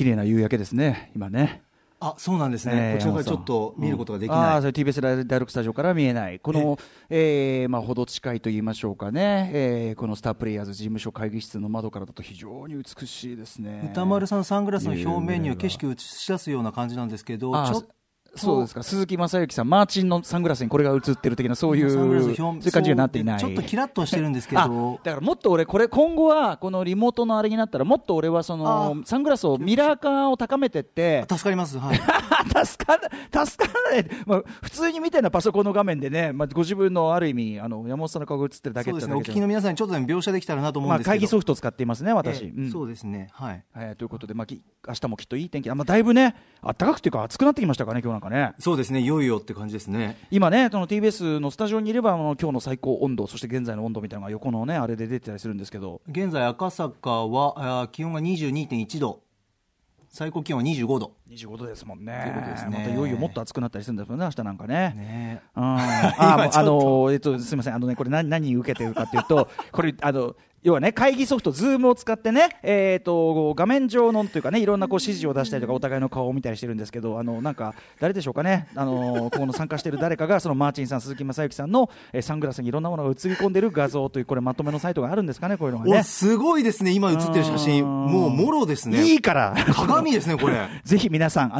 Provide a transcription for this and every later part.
綺麗な夕焼けですね今ね。あ、そうなんですね、こちらからちょっと見ることができない、うん、あ、それ TBS 第6スタジオから見えないこの、まあ、ほど近いと言いましょうかね、このスタープレイヤーズ事務所会議室の窓からだと非常に美しいですね。歌丸さんサングラスの表面には景色を映し出すような感じなんですけど、ちょっとそうですか。鈴木雅之さんマーチンのサングラスにこれが映ってる的なそういうそういう感じになっていない、ちょっとキラッとしてるんですけどだからもっと俺これ今後はこのリモートのあれになったらもっと俺はそのサングラスをミラー感を高めてって助かります、はい、助からない、まあ、普通にみたいなパソコンの画面でね、まあ、ご自分のある意味あの山本さんの顔が映ってるだけってそうですね。お聞きの皆さんにちょっとでも描写できたらなと思うんですけど、まあ、会議ソフトを使っていますね私、うん、そうですね、はい、ということで、まあ、明日もきっといい天気、まあ、だいぶね暖かくというか暑くなってきましたからね今日なんかね。そうですね、いよいよって感じですね。今ねその TBS のスタジオにいれば今日の最高温度そして現在の温度みたいなのが横のねあれで出てたりするんですけど、現在赤坂は気温が 22.1 度最高気温は25度25度ですもん ね、 ということですね。またいよいよもっと暑くなったりするんですよね明日なんか ねあすみません、あのねこれ 何受けてるかというとこれ要はね会議ソフト Zoom を使ってね、画面上のというかねいろんなこう指示を出したりとかお互いの顔を見たりしてるんですけど、なんか誰でしょうかね、この参加している誰かがそのマーチンさん鈴木雅之さんの、サングラスにいろんなものが映り込んでる画像というこれまとめのサイトがあるんですかね。こういうのがねすごいですね。今映ってる写真もうもろですね。いいから鏡ですねこれぜひ皆さん、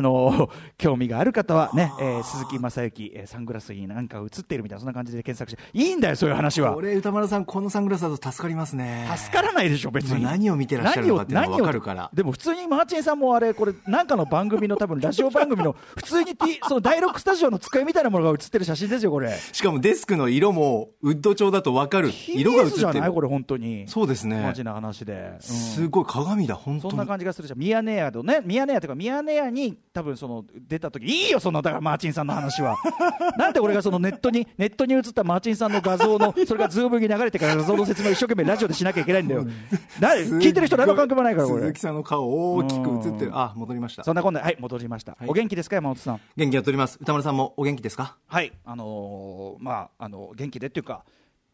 興味がある方はね、鈴木雅之、サングラスに何か映っているみたいなそんな感じで検索していいんだよそういう話は。これ歌丸さんこのサングラスだと助かりますね。助からないでしょ別に。何を見てらっしゃるのかっていうのが分かるから。でも普通にマーチンさんもあれこれなんかの番組の多分ラジオ番組の普通に、その第6スタジオの机みたいなものが映ってる写真ですよこれ。しかもデスクの色もウッド調だと分かる色が映ってるじゃないこれ本当に。そうですねマジな話で、うん、すごい鏡だ本当にそんな感じがするじゃん。ミヤネ屋とねミヤネ屋とかミヤネ屋に多分その出た時いいよそのだからマーチンさんの話はなんで俺がそのネットに映ったマーチンさんの画像のそれがズームに流れてから画像の説明を一生懸命ラジオでしなきゃいけないんだよ聞いてる人何の関係もないからこれ。鈴木さんの顔大きく映ってる。あ、戻りました。そんなこんな、はい、戻りました、はい、お元気ですか山本さん。元気は取ります。歌丸さんもお元気ですか。はいまあ元気でっていうか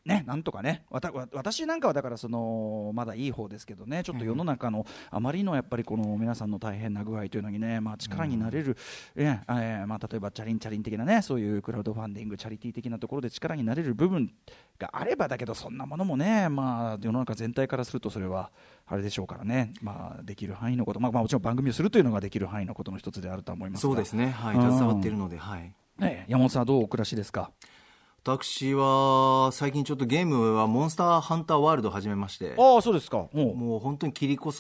ね、なんとかね私なんかはだからそのまだいい方ですけどねちょっと世の中のあまりのやっぱりこの皆さんの大変な具合というのにね、まあ、力になれる、まあ、例えばチャリン的なねそういうクラウドファンディングチャリティー的なところで力になれる部分があればだけどそんなものもね、まあ、世の中全体からするとそれはあれでしょうからね、まあ、できる範囲のこと、まあ、もちろん番組をするというのができる範囲のことの一つであると思いますが。そうですね、はい、携わっているので、はい、山本さんはどうお暮らしですか。私は最近ちょっとゲームはモンスターハンターワールドを始めまして。ああそうですか。もう本当に切り殺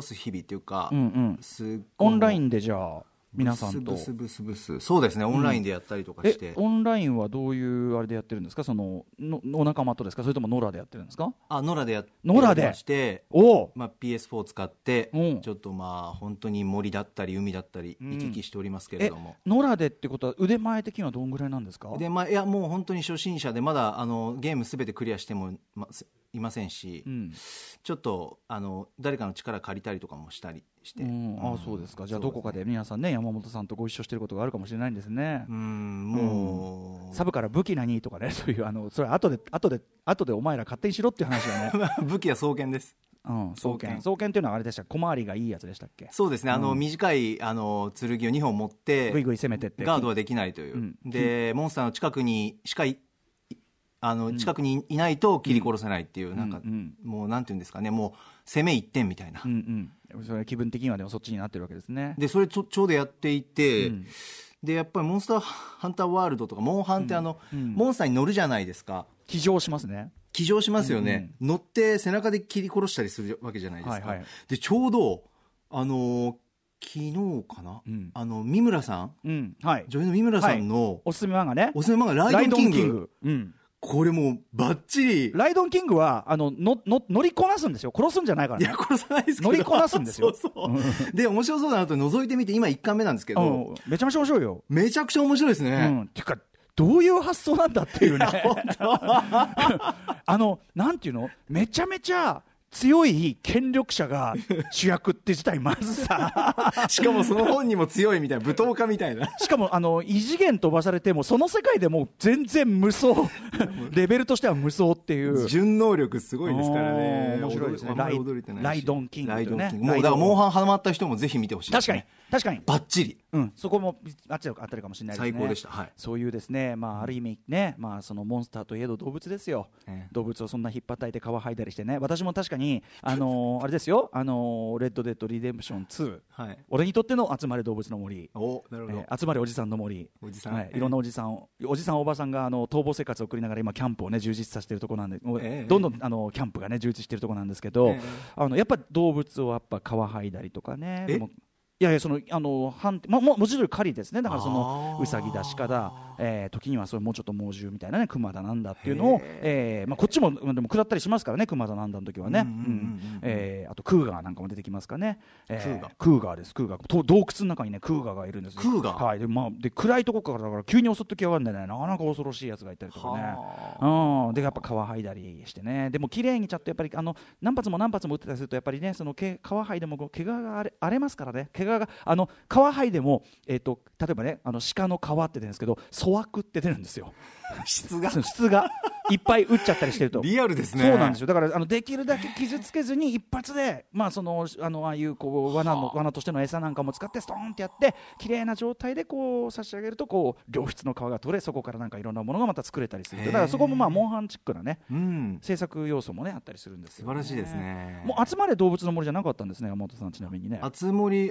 す日々というか、うんうん、すごいオンラインでじゃあ皆さんとブスそうですねオンラインでやったりとかして、うん、オンラインはどういうあれでやってるんですか。そのお仲間とですかそれともノラでやってるんですか。あノラでやってまして、まあ、PS4 を使ってちょっとまあ本当に森だったり海だったり行き来しておりますけれども、うん、ノラでってことは腕前的にはどんぐらいなんですか。腕前いやもう本当に初心者でまだゲーム全てクリアしてもいませんし、うん、ちょっと誰かの力借りたりとかもしたりして、うんうん、あそうですか。じゃあどこかで皆さんね山本さんとご一緒してることがあるかもしれないんですね。うんもう、うん、サブから武器何とかねそういうそれ後でお前ら勝手にしろっていう話だね武器は双剣です、うん、双剣というのはあれでした小回りがいいやつでしたっけ。そうですね、うん、短い剣を2本持ってぐいぐい攻めてってガードはできないという、うん、でモンスターの近くにしか近くにいないと切り殺せないっていうなんかもうなんていうんですかねもう攻め一点みたいな、うんうん、それ気分的にはでもそっちになってるわけですね。でそれちょうどやっていて、うん、でやっぱりモンスターハンターワールドとかモンハンってうん、モンスターに乗るじゃないですか。騎乗しますね。騎乗しますよね、うんうん、乗って背中で切り殺したりするわけじゃないですか、はいはい、でちょうど昨日かな、うん、三村さん、うんはい、女優の三村さんの、はい、おすすめ漫画ライドンキング、うんこれもうバッチリライドンキングは乗りこなすんですよ。殺すんじゃないから、ね、いや殺さないですけど乗りこなすんですよそうで面白そうだなと覗いてみて今1巻目なんですけどめちゃめちゃ面白いよ。めちゃくちゃ面白いですね、うん、てかどういう発想なんだっていうねなんていうのめちゃめちゃ強い権力者が主役って自体まずさしかもその本にも強いみたいな、舞踏家みたいなしかも異次元飛ばされてもその世界でもう全然無双レベルとしては無双っていう純能力すごいですからね。面白いですね。ライドンキングとね、もうだからモンハンハマった人もぜひ見てほしいです、ね、確かにバッチリ、うん、そこもあったりかもしれないですね。最高でした、はい、そういうですね、まあ、ある意味ね、まあ、そのモンスターといえど動物ですよ、動物をそんな引っ張ったいて皮剥いだりしてね。私も確かにあれですよ、レッドデッドリデンプション2、はい、俺にとっての集まれ動物の森、なるほど、集まれおじさんの森、おじさん、はい、いろんなおじさんを、おじさんおばさんが逃亡生活を送りながら今キャンプをね充実させてるところなんで、どんどんキャンプがね充実してるところなんですけど、やっぱ動物をやっぱ皮剥いだりとかね。いやいや、そのもちろん狩りですね。だからそのウサギだシカだ、時にはそれもうちょっと猛獣みたいなね、クマだなんだっていうのを、まあ、こっちもでも下ったりしますからね、クマだなんだの時はね、あとクーガーなんかも出てきますかね、クーガーです。クーガーと洞窟の中にねクーガーがいるんですよ。クーガー、はい、で、まあ、で暗いとこからだから急に襲ってきやがるんでね、なかなか恐ろしいやつがいたりとかね、でやっぱ皮剥いだりしてね。でも綺麗にちゃんとやっぱり何発も何発も打ってたりするとやっぱりね、その皮剥いでも毛皮が荒れますからね。毛が皮剥いでも、例えばね鹿の皮って出るんですけど、粗悪って出るんですよ。質がいっぱい打っちゃったりしてるとリアルですね。そうなんですよ。だからできるだけ傷つけずに一発で、まあ、そのああいうこう罠としての餌なんかも使ってストーンってやって綺麗な状態でこう差し上げるとこう良質の皮が取れ、そこからなんかいろんなものがまた作れたりする。だからそこもまあモンハンチックなね、制作要素もねあったりするんですよ、ね、素晴らしいですね。もう集まれ動物の森じゃなかったんですね、山本さん。ちなみにね集森い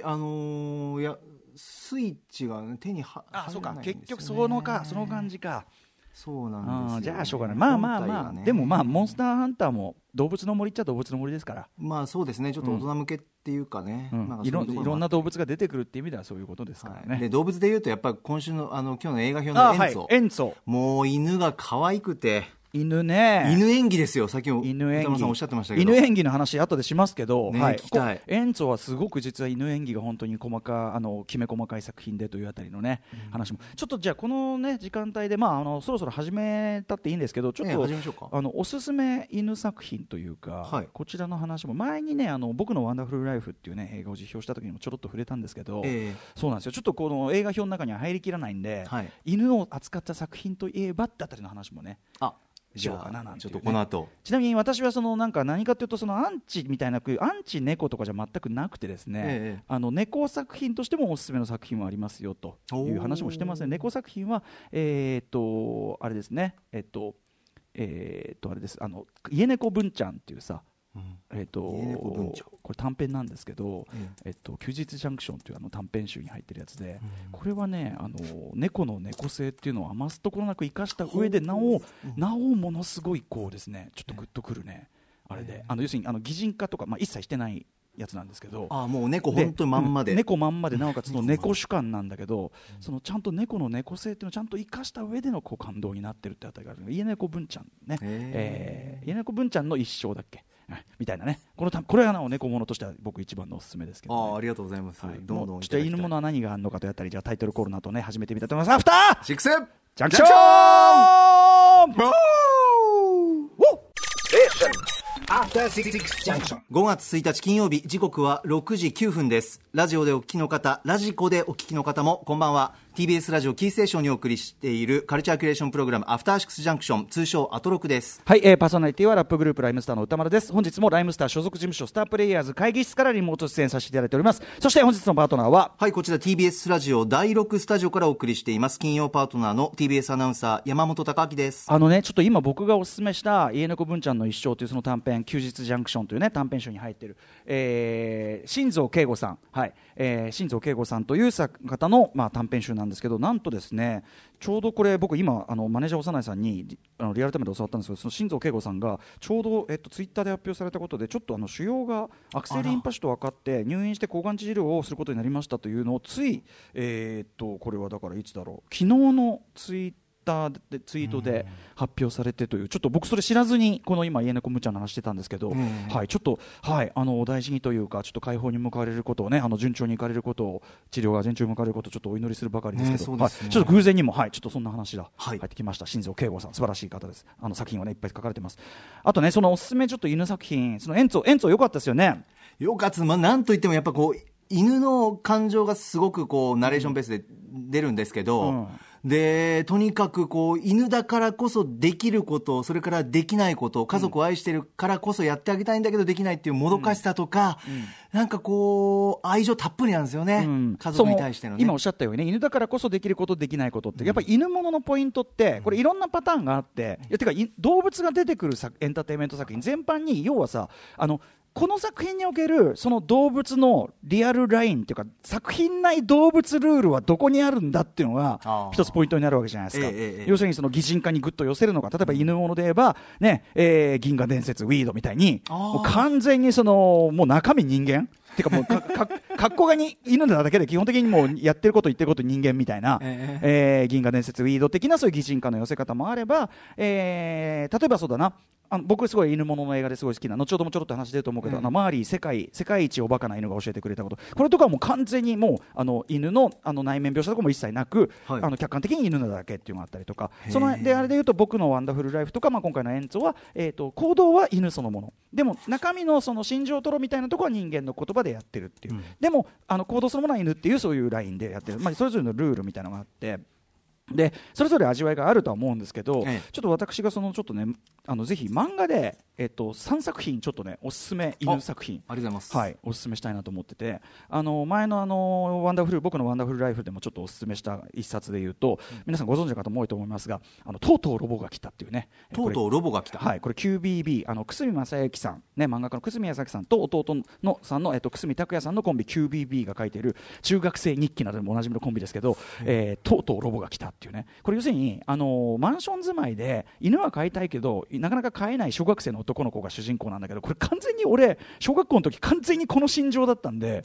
やスイッチが手に入らないんですよね。そうか、結局その感じか。そうなんですよ、ね、じゃあしょうがない。まあまあまあ、ね、でもまあモンスターハンターも動物の森っちゃ動物の森ですから、まあそうですね、ちょっと大人向けっていうかね、いろんな動物が出てくるっていう意味ではそういうことですからね、はい、で動物でいうとやっぱり今週の今日の映画表のエンツォ、はい、もう犬が可愛くて、犬ね、犬演技ですよ。さっきも歌丸さんおっしゃってましたけど、犬演技の話後でしますけど、ね、はい、聞きたい。エンツォはすごく実は犬演技が本当にきめ細かい作品でというあたりのね、話もちょっとじゃあこのね時間帯で、まあ、そろそろ始めたっていいんですけど、ちょっと、おすすめ犬作品というか、はい、こちらの話も前にね僕のワンダフルライフっていうね映画を実表した時にもちょろっと触れたんですけど、そうなんですよ。ちょっとこの映画表の中には入りきらないんで、はい、犬を扱った作品といえばってあたりの話もね、しようかななんていうね。ちょっとこの後、ちなみに私は何かというとアンチみたいなアンチ猫とかじゃ全くなくてですね、猫作品としてもおすすめの作品はありますよという話もしてますね。猫作品はあれですね、あれです、家猫文ちゃんっていうさ、これ短編なんですけど、休日ジャンクションという短編集に入ってるやつで、これはね猫の猫性っていうのを余すところなく生かした上で、なおものすごいこうですね、ちょっとグッとくるね、あれで要するに擬人化とか、まあ、一切してないやつなんですけど、もう猫本当にまんまで、猫まんまで、なおかつの猫主観なんだけど、ちゃんと猫の猫性っていうのをちゃんと生かした上でのこう感動になってるってあたりがある。家猫文ちゃんね、家猫文ちゃんの一生だっけみたいなね、これは猫ものとしては僕一番のおすすめですけど、ね、ありがとうございます。はい、どんどんちょっと犬ものは何があるのかとやったり、じゃあタイトルコールの後ね始めてみたいと思います。アフターシックスジャンクション。アフターシックスジャンクション。5月1日金曜日、時刻は6時9分です。ラジオでお聞きの方、ラジコでお聞きの方もこんばんは。TBS ラジオキーステーションにお送りしているカルチャーキュレーションプログラム、アフターシックスジャンクション、通称アトロクです。はい、パーソナリティはラップグループライムスターの歌丸です。本日もライムスター所属事務所スタープレイヤーズ会議室からリモート出演させていただいております。そして本日のパートナーは、はい、こちら TBS ラジオ第6スタジオからお送りしています。金曜パートナーの TBS アナウンサー山本貴明です。ちょっと今僕がおすすめした家猫文ちゃんの一生というその短編、休日ジャンクションというね短編集に入っている、新蔵慶吾さん、はい、新蔵慶吾さんという方の、まあ、短編集なんですけど、なんとですねちょうどこれ僕今マネージャー長内さんにリアルタイムで教わったんですけど、その新蔵慶吾さんがちょうど、ツイッターで発表されたことで、ちょっと腫瘍が悪性リンパ腫と分かって入院して抗がん治療をすることになりましたというのを、ついこれはだからいつだろう、昨日のツイートターでツイートで発表されてという、ちょっと僕それ知らずにこの今家猫むちゃの話してたんですけど、はい、ちょっと、はい、大事にというかちょっと解放に向かわれることをね、順調にいかれることを、治療が順調に向かわれることをちょっとお祈りするばかりですけど、はい、ちょっと偶然にも、はい、ちょっとそんな話が入ってきました。新蔵慶吾さん素晴らしい方です。作品はねいっぱい書かれてます。あとね、そのおすすめちょっと犬作品、そのエンツォ良かったですよね。良かった、まあ、なんといってもやっぱこう犬の感情がすごくこうナレーションベースで出るんですけど、うんでとにかくこう犬だからこそできること、それからできないこと、家族を愛してるからこそやってあげたいんだけどできないっていうもどかしさとか、なんかこう愛情たっぷりなんですよね、家族に対してのね。今おっしゃったようにね、犬だからこそできることできないことってやっぱり犬もののポイントってこれいろんなパターンがあって、いやてか動物が出てくるエンターテインメント作品全般に要はさこの作品におけるその動物のリアルラインというか作品内動物ルールはどこにあるんだっていうのが一つポイントになるわけじゃないですか、要するにその擬人化にグッと寄せるのが例えば犬物で言えば、ね銀河伝説ウィードみたいにもう完全にそのもう中身人間てかもう格好がに犬なだけで基本的にもうやってること言ってること人間みたいな、銀河伝説ウィード的なそういう擬人化の寄せ方もあれば、例えばそうだな僕すごい犬物の映画ですごい好きな後ほどもちょろっと話出ると思うけど、マーリー世界一おバカな犬が教えてくれたこと、これとかはもう完全にもう犬の、内面描写とかも一切なく、はい、客観的に犬なだけっていうのがあったりとか、そのであれでいうと僕のワンダフルライフとか、まあ、今回のエンツォは、行動は犬そのものでも中身のその心情とろみたいなところは人間の言葉でやってるっていう、でも行動そのものは犬っていうそういうラインでやってる、まあ、それぞれのルールみたいなのがあってでそれぞれ味わいがあるとは思うんですけど、ちょっと私がそのちょっとねぜひ漫画で、3作品ちょっとねおすすめ犬作品ありがとうございます、はい、おすすめしたいなと思ってて前の僕のワンダフルライフでもちょっとおすすめした一冊で言うと、皆さんご存知の方も多いと思いますがとうとうロボが来たっていうねとうとうロボが来た、はい、これ QBB 久住正幸さん、ね、漫画家の久住正幸さんと弟のさんの、久住拓也さんのコンビ QBB が書いている中学生日記などでもおなじみのコンビですけど、とうとうロボが来たっていうね、これ要するにマンション住まいで犬は飼いたいけどなかなか飼えない小学生の男の子が主人公なんだけど、これ完全に俺小学校の時完全にこの心情だったんで、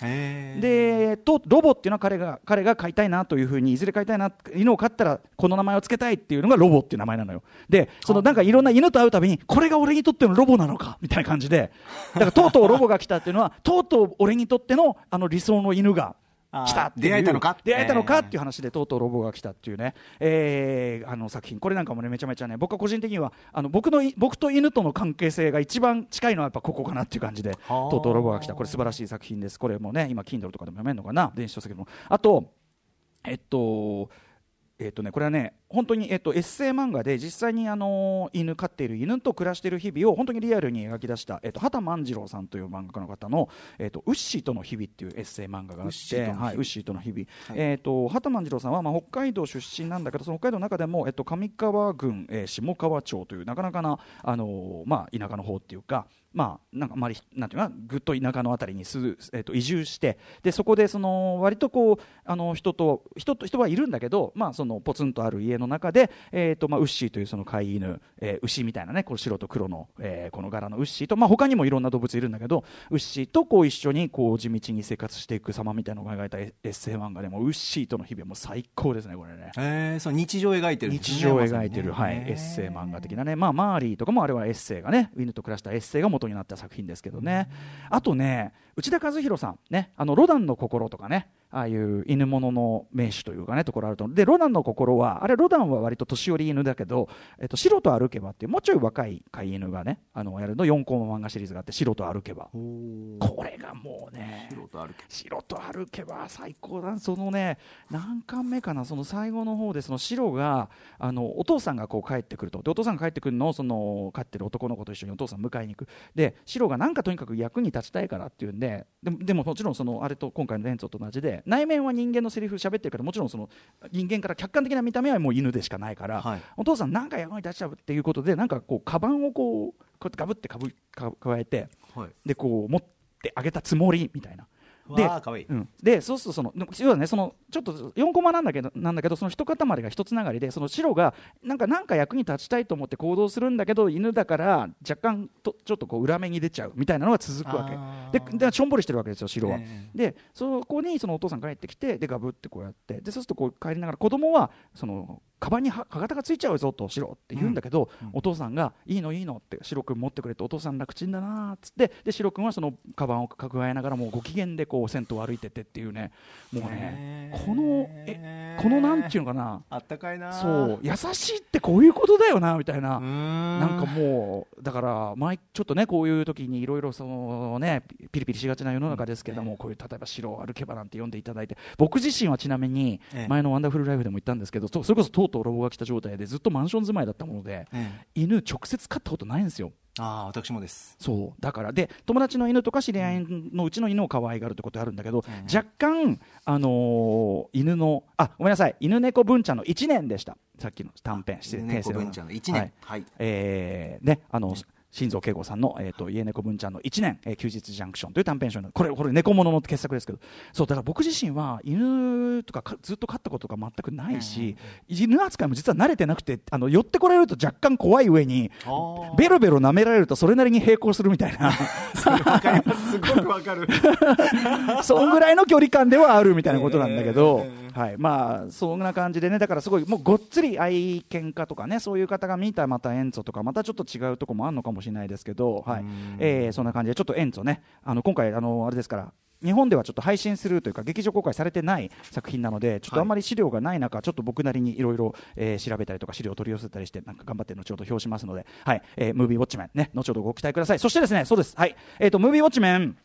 ロボっていうのは彼が飼いたいなというふうにいずれ飼いたいな犬を飼ったらこの名前をつけたいっていうのがロボっていう名前なのよ。でそのなんかいろんな犬と会うたびにこれが俺にとってのロボなのかみたいな感じで、だからとうとうロボが来たっていうのはとうとう俺にとっての理想の犬が来たっていう出会えたのかっていう話でとうとうロボが来たっていうね、作品、これなんかもねめちゃめちゃね僕は個人的には僕と犬との関係性が一番近いのはやっぱここかなっていう感じでとうとうロボが来た、これ素晴らしい作品です。これもね今 Kindle とかでも読めるのかな、電子書籍でも。あとこれはね本当に、エッセイ漫画で実際に飼っている犬と暮らしている日々を本当にリアルに描き出した、畑万次郎さんという漫画家の方の、ウッシーとの日々っていうエッセイ漫画があって、ウッシーとの日々、畑万次郎さんは、まあ、北海道出身なんだけどその北海道の中でも、上川郡、下川町というなかなかな、まあ、田舎の方っていうかなんかあまりなんていうかぐっと田舎のあたりに移住して、でそこでその割とこう人はいるんだけど、まあ、そのポツンとある家の中で、ウッシーというその飼い犬、牛みたいなねこう白と黒の、この柄のウッシーと、まあ、他にもいろんな動物いるんだけどウッシーとこう一緒にこう地道に生活していく様みたいなのを描いたエッセイ漫画でもウッシーとの日々も最高ですねこれね、その日常を描いてる、ね、日常を描いてる、はい、エッセイ漫画的なね、まあ、マーリーとかもあれはエッセイがね犬と暮らしたエッセイが元になった作品ですけどね、あとね内田和弘さんねロダンの心とかねああいう犬物の名手というかねところあると思う。でロダンの心はあれロダンは割と年寄り犬だけど、白と歩けばっていうもうちょい若い飼い犬がねやるの4コマ漫画シリーズがあって白と歩けばこれがもうね白と歩けば最高だ。そのね何巻目かなその最後の方でその白がお父さんがこう帰ってくるとでお父さんが帰ってくるのをその飼ってる男の子と一緒にお父さん迎えに行くで白がなんかとにかく役に立ちたいからっていうんででももちろんそのあれと今回のエンツォと同じで内面は人間のセリフ喋ってるけどもちろんその人間から客観的な見た目はもう犬でしかないから、はい、お父さんなんか役に立ちちゃうっていうことでなんかこうカバンをこうガブって加えて、はい、でこう持ってあげたつもりみたいなでそうするとその要はねそのちょっと4コマなんだけどその一塊が一つながりでその白がなんか役に立ちたいと思って行動するんだけど犬だから若干ちょっとこう裏目に出ちゃうみたいなのが続くわけでしょんぼりしてるわけですよ白は、でそこにそのお父さん帰ってきてでガブってこうやってでそうするとこう帰りながら子供はそのカバンに歯型がついちゃうぞとシロって言うんだけど、うん、お父さんがいいのいいのってシロ君持ってくれて、お父さん楽ちんだなっつって、でシロ君はそのカバンを抱えながらもうご機嫌でこう銭湯を歩いてってっていうね、もうねこのなんていうのかな、あったかいな、そう優しいってこういうことだよなみたいな、なんかもうだからちょっとねこういう時にいろいろそのねピリピリしがちな世の中ですけども、こういう例えばシロ歩けばなんて読んでいただいて、僕自身はちなみに前のワンダフルライフでも言ったんですけど、それこそとうとうロボが来た状態でずっとマンション住まいだったもので、犬直接飼ったことないんですよ。あ、私もです。そうだからで、友達の犬とか知り合いのうちの犬を可愛がるってことあるんだけど、若干、犬のごめんなさい、犬猫文ちゃんの1年でした、さっきの短編失礼、犬猫文ちゃんの1年、はいはいね、新蔵慶吾さんの、家猫文ちゃんの1年、休日ジャンクションという短編集の、これ猫ものの傑作ですけど、そうだから僕自身は犬とかずっと飼ったことが全くないし、犬扱いも実は慣れてなくて、寄ってこられると若干怖い上にベロベロ舐められるとそれなりに並行するみたいなすごくわかるそんぐらいの距離感ではあるみたいなことなんだけど、はい、まあそんな感じでね、だからすごいもうごっつり愛犬家とかね、そういう方が見たまたエンツォとかまたちょっと違うとこもあるのかもしれないですけど、はい、そんな感じでちょっとエンツォね、今回あれですから、日本ではちょっと配信するというか劇場公開されてない作品なので、ちょっとあんまり資料がない中、ちょっと僕なりにいろいろ調べたりとか資料を取り寄せたりして、なんか頑張って後ほど表しますので、はい、ムービーウォッチメンね、後ほどご期待ください。そしてですね、そうです、はい、ムービーウォッチメン、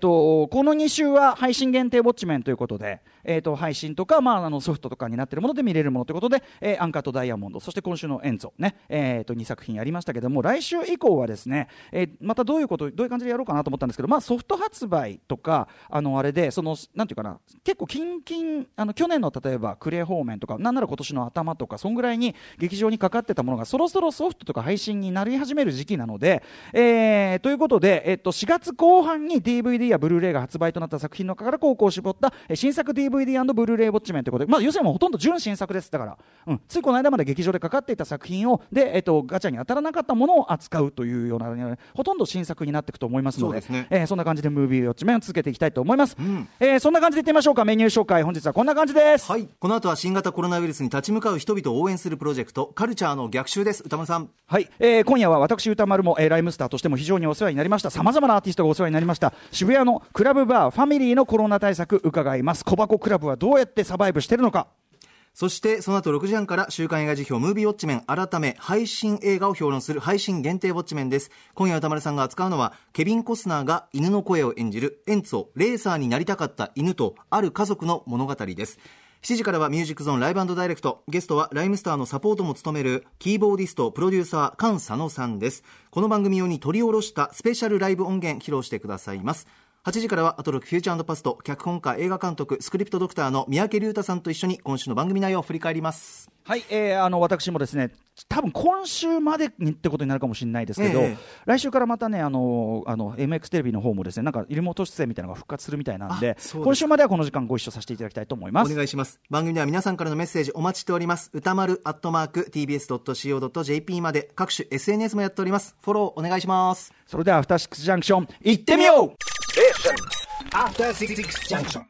この2週は配信限定ウォッチメンということで、配信とか、ソフトとかになっているもので見れるものということで、アンカーとダイヤモンド、そして今週のエンツォ、ね、2作品やりましたけども、来週以降はですね、またどういう感じでやろうかなと思ったんですけど、ソフト発売とかあれで、なんていうかな、結構去年の例えば暮れ方面とか、なんなら今年の頭とか、そんぐらいに劇場にかかってたものがそろそろソフトとか配信になり始める時期なので、ということで、4月後半に DVD やブルーレイが発売となった作品の中から候補を絞った新作 DVD& ブルーレイウォッチメンということで、要するにもうほとんど純新作です。だから、ついこの間まで劇場でかかっていた作品をで、ガチャに当たらなかったものを扱うというような、ほとんど新作になっていくと思いますので、そうですね、そんな感じでムービーウォッチメンを続けていきたいと思います。そんな感じでいってみましょうか。メニュー紹介、本日はこんな感じです。はい、この後は新型コロナウイルスに立ち向かう人々を応援するプロジェクト、カルチャーの逆襲です。歌丸さん。はい、今夜は私歌丸も、ライムスターとしても非常にお世話になりました。さまざまなアーティストがお世話になりました。渋谷のクラブバーファミリーのコロナ対策伺います。小箱クラブはどうやってサバイブしてるのか。そしてその後6時半から週刊映画辞表ムービーウォッチメン、改め配信映画を評論する配信限定ウォッチメンです。今夜歌丸さんが扱うのはケビン・コスナーが犬の声を演じるエンツォ、レーサーになりたかった犬とある家族の物語です。7時からはミュージックゾーンライブ&ダイレクト、ゲストはライムスターのサポートも務めるキーボーディストプロデューサー菅佐野さんです。この番組用に取り下ろしたスペシャルライブ音源披露してくださいます。8時からはアトロックフューチャー&パスト、脚本家映画監督スクリプトドクターの三宅龍太さんと一緒に今週の番組内容を振り返ります。はい、私もですね、多分今週までにってことになるかもしれないですけど、来週からまたね、MX テレビの方もですね、なんかリモート出演みたいなのが復活するみたいなんで、今週まではこの時間ご一緒させていただきたいと思います。お願いします。番組では皆さんからのメッセージお待ちしております。歌丸@tbs.co.jp まで、各種 SNS もやっております。フォローお願いします。それではアフターシックスジャンクション行ってみよう。After 66 junction.